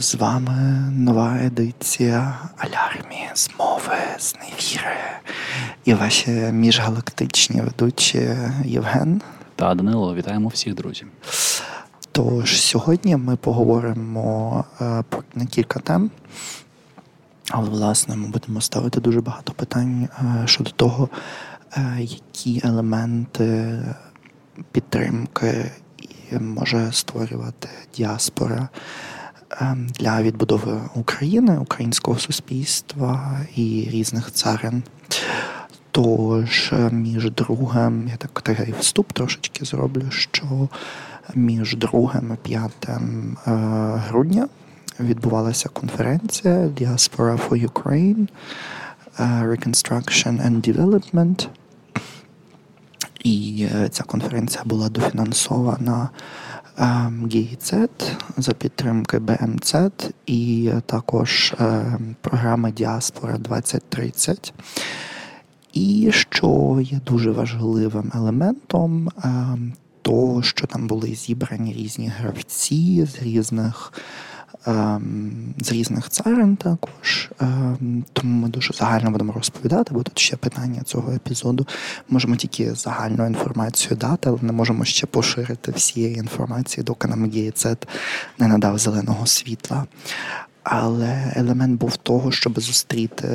З вами нова едиція Алярмі, з мови, з невіри. І ваші міжгалактичні ведучі Євген та Данило. Вітаємо всіх, друзі. Тож, сьогодні ми поговоримо на кілька тем. Але, власне, ми будемо ставити дуже багато питань щодо того, які елементи підтримки може створювати діаспора для відбудови України, українського суспільства і різних царин. Тож, між другим, я так і вступ трошечки зроблю, що між 2 і 5 грудня відбувалася конференція «Diaspora for Ukraine – Reconstruction and Development». І ця конференція була дофінансована ГІЦЕД за підтримки BMZ і також програми «Діаспора-2030». І що є дуже важливим елементом, то, що там були зібрані різні гравці з різних царин також. Тому ми дуже загально будемо розповідати, бо тут ще питання цього епізоду. Можемо тільки загальну інформацію дати, але не можемо ще поширити всієї інформації, доки нам ГІЦЕД не надав зеленого світла. Але елемент був того, щоб зустріти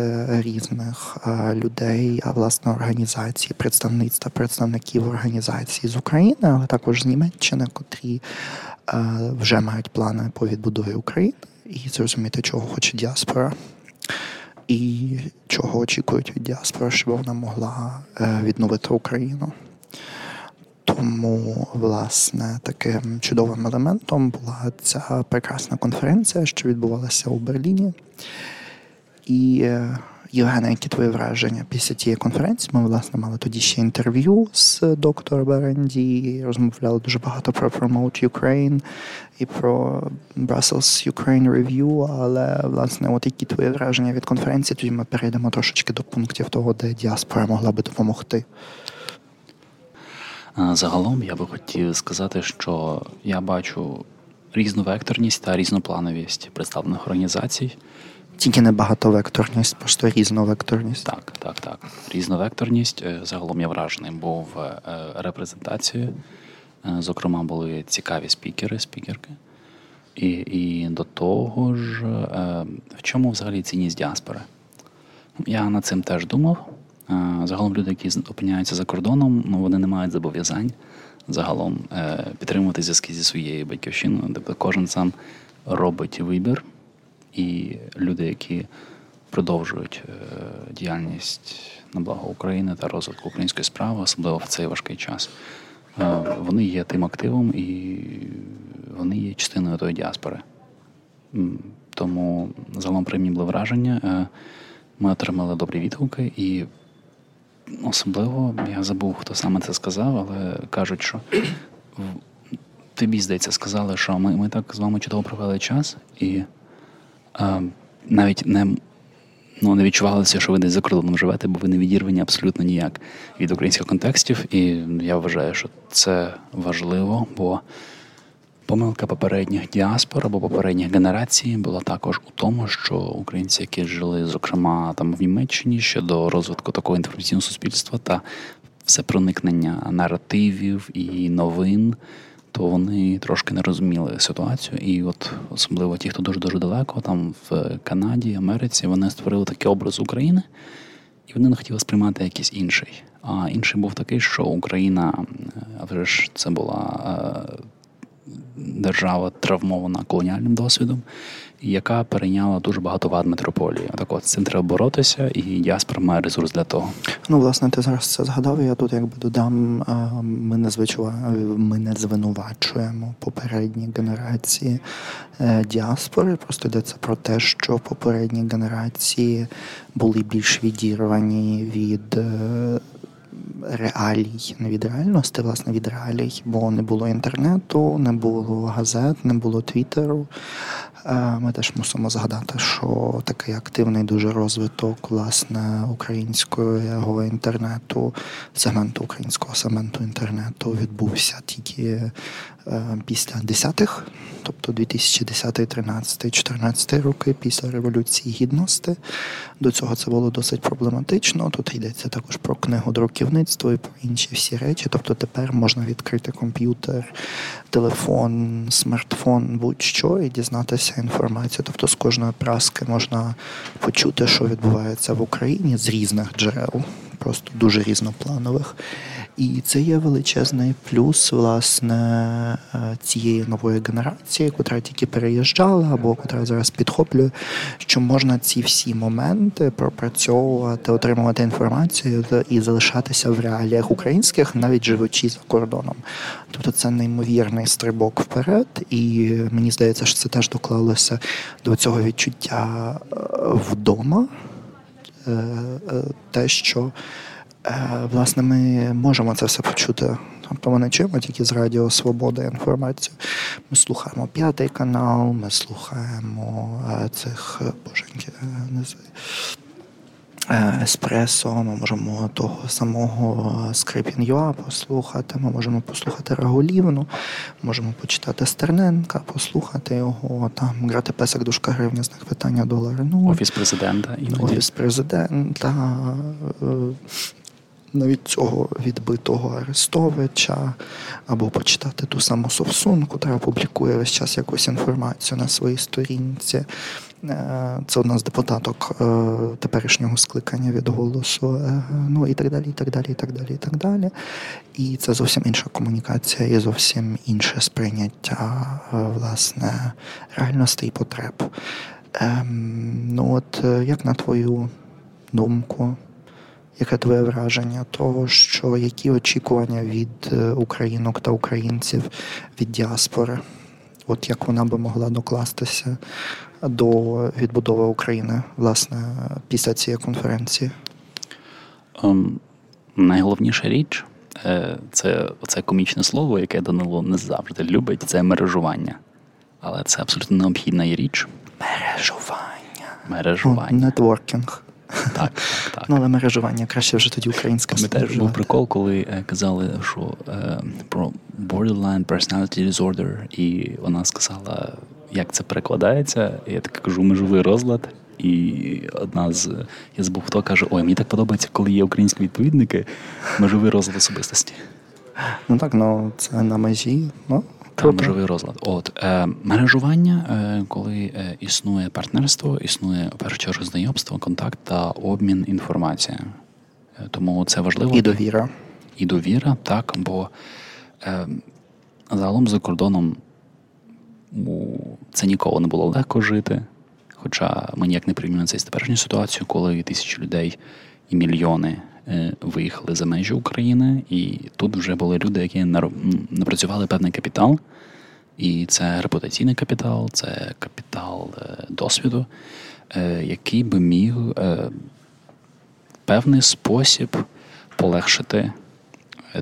різних людей, а власне організацій, представництва, представників організацій з України, але також з Німеччини, котрі вже мають плани по відбудові України і зрозуміти, чого хоче діаспора і чого очікують від діаспори, щоб вона могла відновити Україну. Тому, власне, таким чудовим елементом була ця прекрасна конференція, що відбувалася у Берліні. І, Євгене, які твої враження після тієї конференції? Ми, власне, мали тоді ще інтерв'ю з доктором Беренді, розмовляли дуже багато про Promote Ukraine і про Brussels Ukraine Review, але, власне, от які твої враження від конференції, тоді ми перейдемо трошечки до пунктів того, де діаспора могла би допомогти. Загалом я би хотів сказати, що я бачу різновекторність та різноплановість представлених організацій. Тільки не багатовекторність, просто різновекторність. Так. Різновекторність. Загалом я вражений був репрезентацією. Зокрема, були цікаві спікерки. І до того ж, в чому взагалі цінність діаспори? Я над цим теж думав. Загалом люди, які опиняються за кордоном, вони не мають зобов'язань загалом підтримувати зв'язки зі своєю батьківщиною. Тобто кожен сам робить вибір, і люди, які продовжують діяльність на благо України та розвитку української справи, особливо в цей важкий час, вони є тим активом і вони є частиною тої діаспори. Тому загалом приємні були враження. Ми отримали добрі відгуки, і особливо, я забув, хто саме це сказав, але кажуть, що тобі, здається, сказали, що ми так з вами чудово провели час, і навіть не відчувалося, що ви десь за кордоном живете, бо ви не відірвані абсолютно ніяк від українських контекстів, і я вважаю, що це важливо, бо помилка попередніх діаспор або попередніх генерацій була також у тому, що українці, які жили, зокрема, там в Німеччині, ще до розвитку такого інформаційного суспільства та все проникнення наративів і новин, то вони трошки не розуміли ситуацію. І от особливо ті, хто дуже-дуже далеко, там в Канаді, Америці, вони створили такий образ України, і вони не хотіли сприймати якийсь інший. А інший був такий, що Україна, а вже ж це була держава, травмована колоніальним досвідом, яка перейняла дуже багато вад метрополії. Так от, з цим треба боротися, і діаспора має ресурс для того. Ну, власне, ти зараз це згадав, я тут якби додам, ми не звинувачуємо попередні генерації діаспори, просто йдеться про те, що попередні генерації були більш відірвані від реалій, не від реальності, власне, від реалій, бо не було інтернету, не було газет, не було твіттеру. Ми теж мусимо згадати, що такий активний дуже розвиток, власне, українського інтернету, сегменту українського сегменту інтернету відбувся тільки після 10-х, тобто 2010, 13, 14 роки, після Революції Гідності. До цього це було досить проблематично. Тут йдеться також про книгодруківництво і про інші всі речі. Тобто тепер можна відкрити комп'ютер, телефон, смартфон, будь-що, і дізнатися інформацію. Тобто з кожної праски можна почути, що відбувається в Україні з різних джерел, просто дуже різнопланових. І це є величезний плюс, власне, цієї нової генерації, котра тільки переїжджала або котра зараз підхоплює, що можна ці всі моменти пропрацьовувати, отримувати інформацію і залишатися в реаліях українських, навіть живучи за кордоном. Тобто це неймовірний стрибок вперед, і мені здається, що це теж доклалося до цього відчуття вдома, те, що власне, ми можемо це все почути. Тобто ми не чуємо тільки з Радіо Свобода інформацію. Ми слухаємо 5-й канал, ми слухаємо цих, боженьки, Еспресо, ми можемо того самого Скріпін'юа послухати, ми можемо послухати Рагулівну, можемо почитати Стерненка, послухати його, там грати песик, дужка, гривня, знак питання, долари, ну. Офіс президента. Іноді. Офіс президента. Навіть цього відбитого Арестовича, або почитати ту саму Совсун, котра публікує весь час якусь інформацію на своїй сторінці. Це одна з депутаток теперішнього скликання від «Голосу», ну і так далі, і так далі, і так далі, і так далі. І це зовсім інша комунікація і зовсім інше сприйняття, власне, реальності і потреб. Ну от, як на твою думку, яке твоє враження того, що які очікування від українок та українців від діаспори? От як вона би могла докластися до відбудови України, власне, після цієї конференції? Найголовніша річ – це оце комічне слово, яке Данило не завжди любить, це мережування. Але це абсолютно необхідна річ. Мережування. Нетворкінг. Так. Ну, але мережування краще вже тоді українське. Пам'ятаєш, був прикол, коли казали, що про borderline personality disorder, і вона сказала, як це перекладається. Я так кажу, межовий розлад. І одна з, я забув, хто каже, ой, мені так подобається, коли є українські відповідники, межовий розлад особистості. Ну так, ну це на межі, ну. Там межовий розлад. От, мережування, коли існує партнерство, існує, в першу чергу, знайомство, контакт та обмін інформацією. Тому це важливо. І довіра. І довіра, так, бо загалом за кордоном це ніколи не було легко жити, хоча ми ніяк не порівнюємо це з теперішньою ситуацією, коли тисячі людей і мільйони виїхали за межі України, і тут вже були люди, які напрацювали певний капітал, і це репутаційний капітал, це капітал досвіду, який би міг певний спосіб полегшити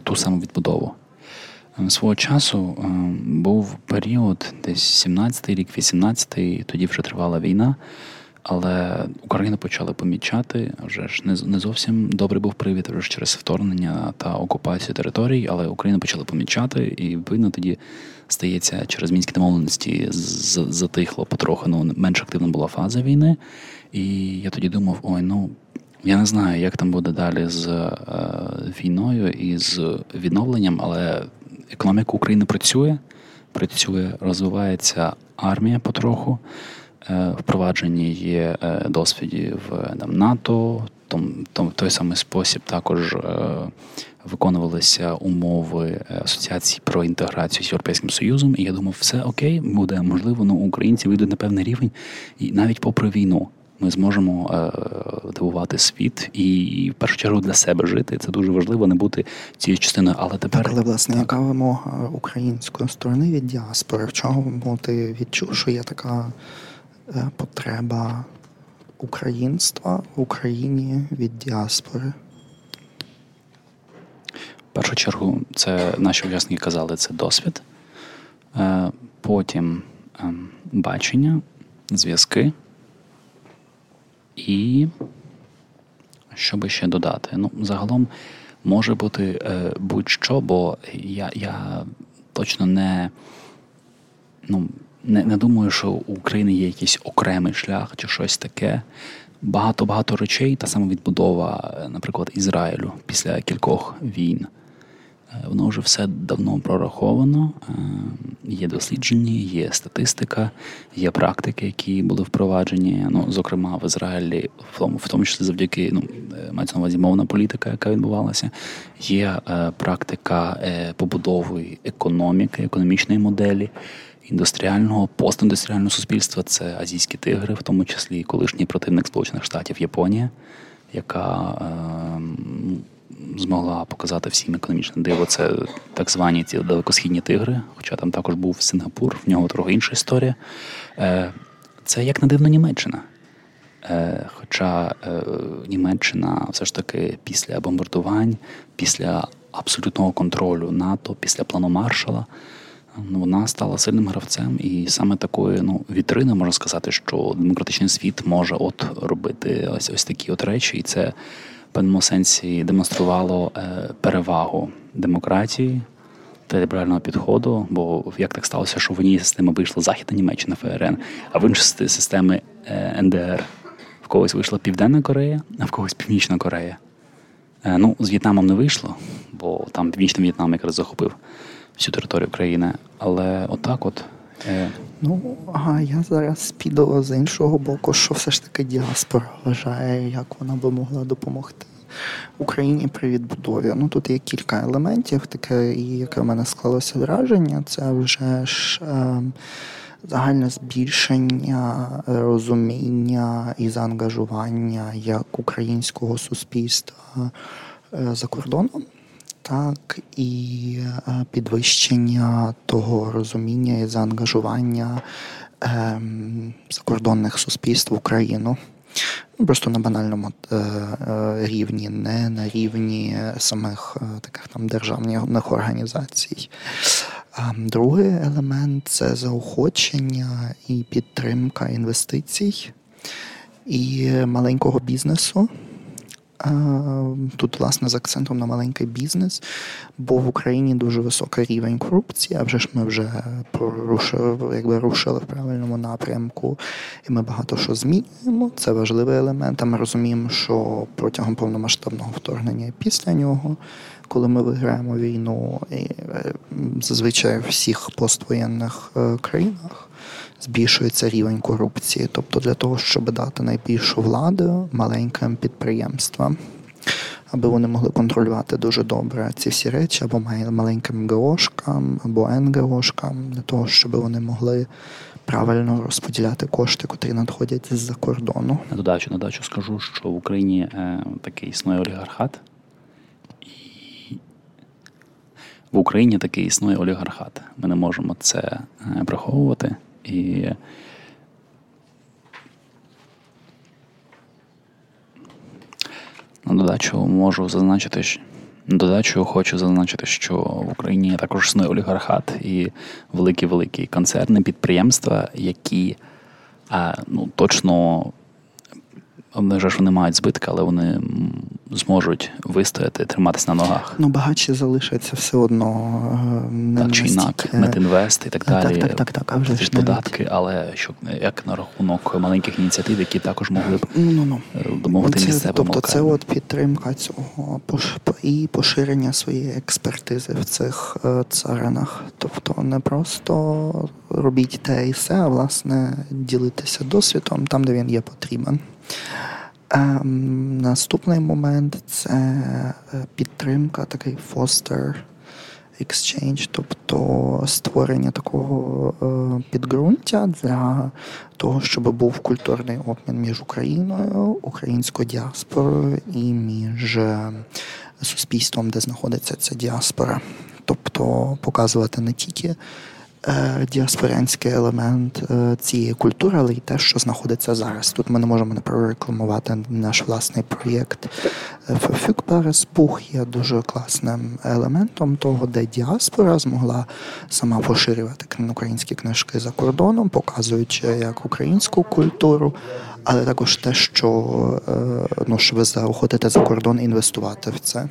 ту саму відбудову. Свого часу був період, десь 17-й рік, 18-й, тоді вже тривала війна, але Україну почали помічати, вже ж не зовсім добрий був привід вже через вторгнення та окупацію територій, але Україну почали помічати, і видно тоді стається через мінські домовленості затихло потроху, ну менш активна була фаза війни. І я тоді думав, ой, ну я не знаю, як там буде далі з війною і з відновленням, але економіка України працює, розвивається армія потроху. Впроваджені є досвіді в НАТО, там в той самий спосіб також виконувалися умови асоціації про інтеграцію з Європейським Союзом, і я думав, все окей, буде, можливо, ну, українці вийдуть на певний рівень, і навіть попри війну ми зможемо дивувати світ і, в першу чергу, для себе жити. Це дуже важливо, не бути цією частиною. Але тепер... Так, але, власне, яка вимога української сторони від діаспори? В чому ти відчув, що є така потреба українства в Україні від діаспори? В першу чергу, це наші учасники казали, це досвід. Потім бачення, зв'язки. І що би ще додати? Ну, загалом може бути будь-що, бо я точно не думаю, що у України є якийсь окремий шлях чи щось таке. Багато-багато речей, та сама відбудова, наприклад, Ізраїлю після кількох війн, воно вже все давно прораховано. Є дослідження, є статистика, є практики, які були впроваджені. Зокрема, в Ізраїлі, в тому числі завдяки, мається на увазі мовна політика, яка відбувалася. Є практика побудови економіки, економічної моделі, індустріального, постіндустріального суспільства. Це азійські тигри, в тому числі колишній противник Сполучених Штатів Японія, яка змогла показати всім економічне диво. Це так звані ці далекосхідні тигри, хоча там також був Сингапур, в нього трохи інша історія. Це, як не дивно, Німеччина. Хоча Німеччина все ж таки після бомбардувань, після абсолютного контролю НАТО, після плану Маршалла, вона стала сильним гравцем, і саме такою вітриною, можна сказати, що демократичний світ може от робити ось такі от речі, і це в певному сенсі демонструвало перевагу демократії та ліберального підходу, бо як так сталося, що в одній системі вийшла Західна Німеччина, ФРН, а в іншій системі НДР. В когось вийшла Південна Корея, а в когось Північна Корея. З В'єтнамом не вийшло, бо там Північний В'єтнам якраз захопив всю територію країни, але отак от. А я зараз піду з іншого боку, що все ж таки діаспора вважає, як вона би могла допомогти Україні при відбудові. Тут є кілька елементів, таке, яке в мене склалося враження, це вже ж загальне збільшення розуміння і заангажування як українського суспільства за кордоном, так і підвищення того розуміння і заангажування закордонних суспільств в Україну. Просто на банальному рівні, не на рівні самих таких там державних організацій. Другий елемент – це заохочення і підтримка інвестицій і маленького бізнесу. Тут, власне, з акцентом на маленький бізнес, бо в Україні дуже високий рівень корупції, а вже ж ми вже рушили в правильному напрямку, і ми багато що змінюємо, це важливий елемент, а ми розуміємо, що протягом повномасштабного вторгнення і після нього, коли ми виграємо війну, зазвичай в всіх поствоєнних країнах збільшується рівень корупції. Тобто для того, щоб дати найбільшу владу маленьким підприємствам, аби вони могли контролювати дуже добре ці всі речі, або маленьким ГОшкам, або НГОшкам, для того, щоб вони могли правильно розподіляти кошти, котрі надходять з-за кордону. На додачу скажу, що в Україні такий існує олігархат. В Україні такий існує олігархат. Ми не можемо це приховувати. І хочу зазначити, що в Україні також існує олігархат і великі-великі концерни, підприємства, які точно, вони мають збитки, але вони зможуть вистояти, триматися на ногах. Багатші залишаться все одно. Так чи інакше, Метінвест і так далі. Так, вже ж податки, але що, як на рахунок маленьких ініціатив, які також могли б домовити місцевим. Тобто це от підтримка цього і поширення своєї експертизи в цих царинах. Тобто не просто робіть те і все, а власне ділитися досвідом там, де він є потрібен. Наступний момент – це підтримка, такий foster exchange, тобто створення такого підґрунтя для того, щоб був культурний обмін між Україною, українською діаспорою і між суспільством, де знаходиться ця діаспора. Тобто показувати не тільки діаспорянський елемент цієї культури, але й те, що знаходиться зараз. Тут ми не можемо не прорекламувати наш власний проєкт «ФІФІКБЕРАЗБУХ» є дуже класним елементом того, де діаспора змогла сама поширювати українські книжки за кордоном, показуючи як українську культуру, але також те, що ви заохотите за кордон інвестувати в це.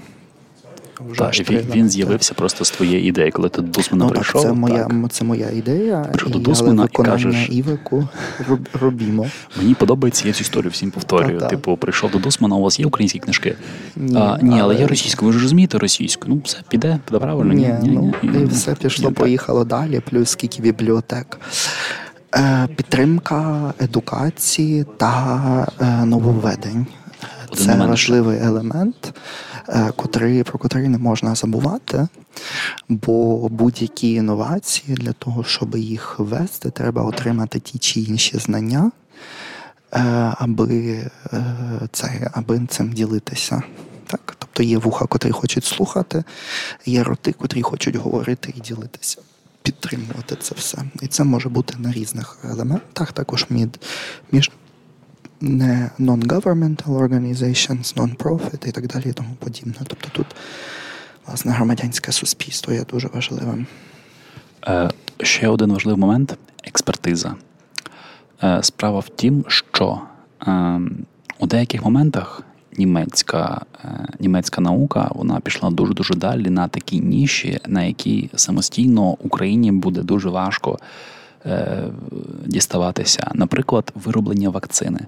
Так, він з'явився просто з твоєї ідеї, коли ти до Досмана прийшов. Це моя ідея, прийшов до Досмана і кажеш, Івику, робімо. Мені подобається, я цю історію всім повторюю. Типу, прийшов до Досмана, у вас є українські книжки? Ні, але я російську, ви ж розумієте російську. Ну, все, піде правильно. Ні, все пішло, поїхало далі, плюс скільки бібліотек. Підтримка едукації та нововведень. Це важливий елемент, про котрий не можна забувати, бо будь-які інновації, для того, щоб їх ввести, треба отримати ті чи інші знання, аби цим ділитися. Так? Тобто є вуха, котрі хочуть слухати, є роти, котрі хочуть говорити і ділитися. Підтримувати це все. І це може бути на різних елементах, також між не non-governmental organizations, non-profit і так далі і тому подібне. Тобто тут, власне, громадянське суспільство є дуже важливим. Ще один важливий момент – експертиза. Справа в тім, що у деяких моментах німецька наука, вона пішла дуже-дуже далі на такі ніші, на які самостійно Україні буде дуже важко діставатися. Наприклад, вироблення вакцини.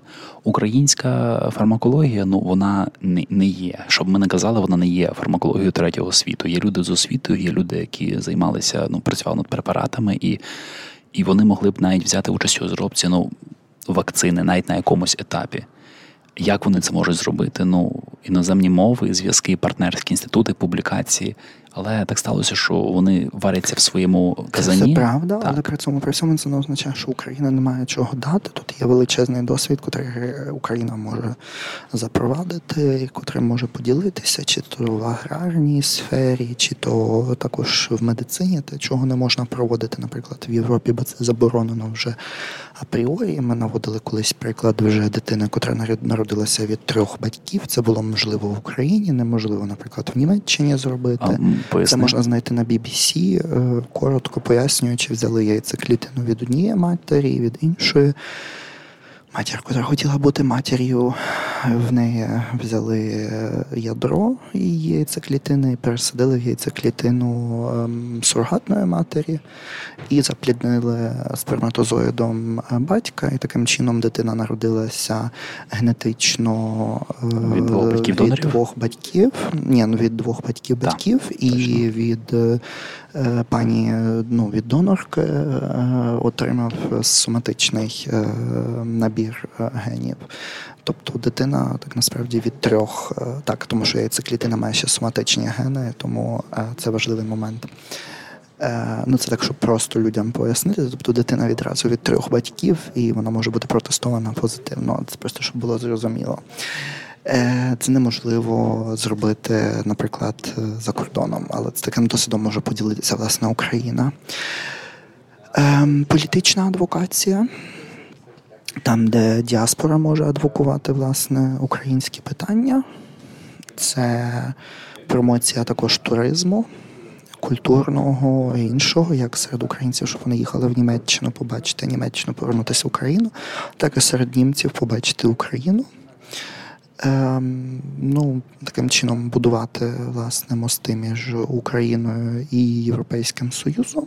Українська фармакологія, вона не є. Щоб ми не казали, вона не є фармакологією третього світу. Є люди з освітою, є люди, які займалися, працювали над препаратами, і вони могли б навіть взяти участь у розробці вакцини, навіть на якомусь етапі. Як вони це можуть зробити? Іноземні мови, зв'язки, партнерські інститути, публікації. Але так сталося, що вони варяться в своєму казані. Це правда, так. Але при цьому це не означає, що Україна не має чого дати. Тут є величезний досвід, котрий Україна може запровадити, котрим може поділитися, чи то в аграрній сфері, чи то також в медицині, те, чого не можна проводити, наприклад, в Європі, бо це заборонено вже апріорі. Ми наводили колись приклад вже дитини, котра народилася від 3 батьків. Це було можливо в Україні, неможливо, наприклад, в Німеччині зробити. Поясни. Це можна знайти на BBC, коротко пояснюючи, взяли яйцеклітину від однієї матері, від іншої. Матір, котра хотіла бути матір'ю, в неї взяли ядро її яйцеклітини і пересадили в яйцеклітину сурогатної матері і запліднили сперматозоїдом батька. І таким чином дитина народилася генетично від двох батьків і точно. Від пані, від донорки отримав соматичний набір генів. Тобто дитина, так насправді, від 3, так, тому що яйцеклітина має ще соматичні гени, тому це важливий момент. Це так, щоб просто людям пояснити. Тобто дитина відразу від 3 батьків, і вона може бути протестована позитивно. Це просто, щоб було зрозуміло. Це неможливо зробити, наприклад, за кордоном, але з таким досвідом може поділитися, власне, Україна. Політична адвокація. Там, де діаспора може адвокувати, власне, українські питання. Це промоція також туризму, культурного і іншого, як серед українців, щоб вони їхали в Німеччину побачити Німеччину, повернутися в Україну, так і серед німців побачити Україну. Таким чином будувати, власне, мости між Україною і Європейським Союзом.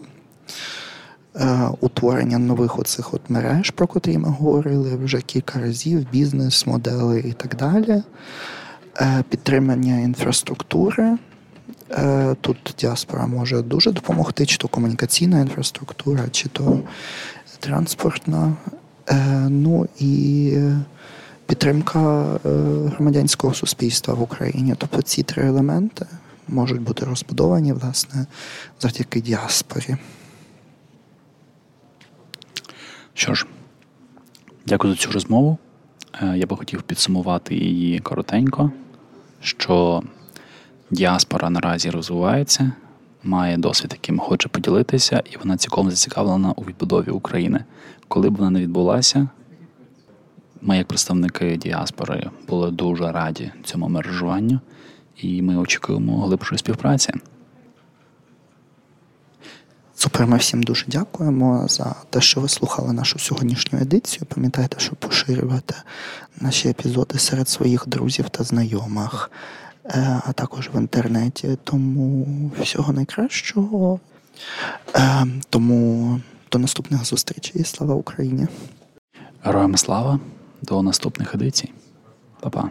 Утворення нових оцих от мереж, про котрі ми говорили вже кілька разів, бізнес, модели і так далі. Підтримання інфраструктури. Тут діаспора може дуже допомогти, чи то комунікаційна інфраструктура, чи то транспортна. І підтримка громадянського суспільства в Україні. Тобто ці 3 елементи можуть бути розбудовані, власне, завдяки діаспорі. Що ж, дякую за цю розмову. Я би хотів підсумувати її коротенько, що діаспора наразі розвивається, має досвід, яким хоче поділитися, і вона цілком зацікавлена у відбудові України. Коли б вона не відбулася, ми, як представники діаспори, були дуже раді цьому мережуванню, і ми очікуємо глибшої співпраці. Супер, ми всім дуже дякуємо за те, що ви слухали нашу сьогоднішню едицію. Пам'ятайте, що поширювати наші епізоди серед своїх друзів та знайомих. а також в інтернеті. Тому всього найкращого. Тому до наступних зустрічей. Слава Україні! Героям слава! До наступних едицій. Па-па!